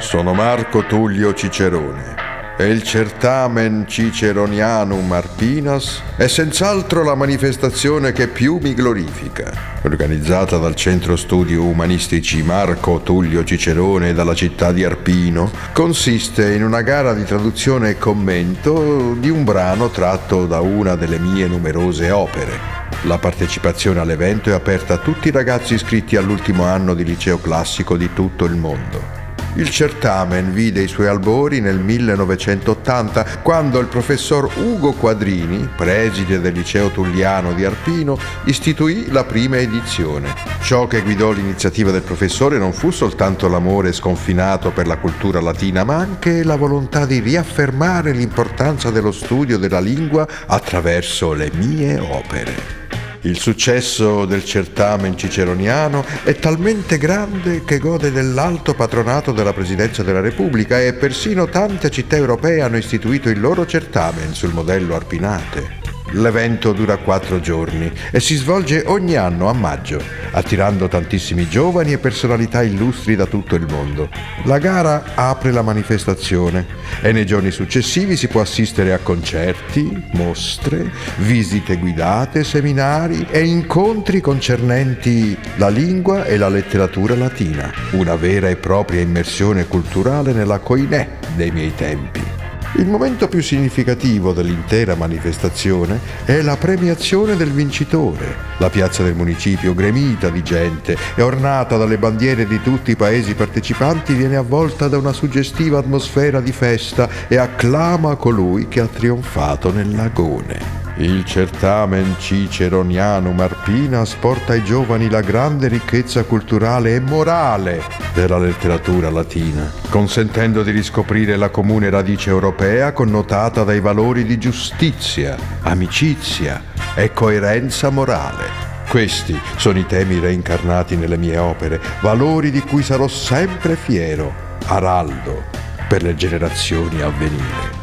Sono Marco Tullio Cicerone e il Certamen Ciceronianum Arpinas è senz'altro la manifestazione che più mi glorifica, organizzata dal Centro Studi Umanistici Marco Tullio Cicerone dalla città di Arpino. Consiste in una gara di traduzione e commento di un brano tratto da una delle mie numerose opere. La partecipazione all'evento è aperta a tutti i ragazzi iscritti all'ultimo anno di liceo classico di tutto il mondo. Il certamen vide i suoi albori nel 1980, quando il professor Ugo Quadrini, preside del liceo Tulliano di Arpino, istituì la prima edizione. Ciò che guidò l'iniziativa del professore non fu soltanto l'amore sconfinato per la cultura latina, ma anche la volontà di riaffermare l'importanza dello studio della lingua attraverso le mie opere. Il successo del certamen ciceroniano è talmente grande che gode dell'alto patronato della Presidenza della Repubblica e persino tante città europee hanno istituito il loro certamen sul modello Arpinate. L'evento dura 4 giorni e si svolge ogni anno a maggio, attirando tantissimi giovani e personalità illustri da tutto il mondo. La gara apre la manifestazione e nei giorni successivi si può assistere a concerti, mostre, visite guidate, seminari e incontri concernenti la lingua e la letteratura latina. Una vera e propria immersione culturale nella Koinè dei miei tempi. Il momento più significativo dell'intera manifestazione è la premiazione del vincitore. La piazza del municipio, gremita di gente e ornata dalle bandiere di tutti i paesi partecipanti, viene avvolta da una suggestiva atmosfera di festa e acclama colui che ha trionfato nell'agone. Il certamen Ciceronianum Arpinas porta ai giovani la grande ricchezza culturale e morale della letteratura latina, consentendo di riscoprire la comune radice europea connotata dai valori di giustizia, amicizia e coerenza morale. Questi sono i temi reincarnati nelle mie opere, valori di cui sarò sempre fiero, araldo per le generazioni a venire.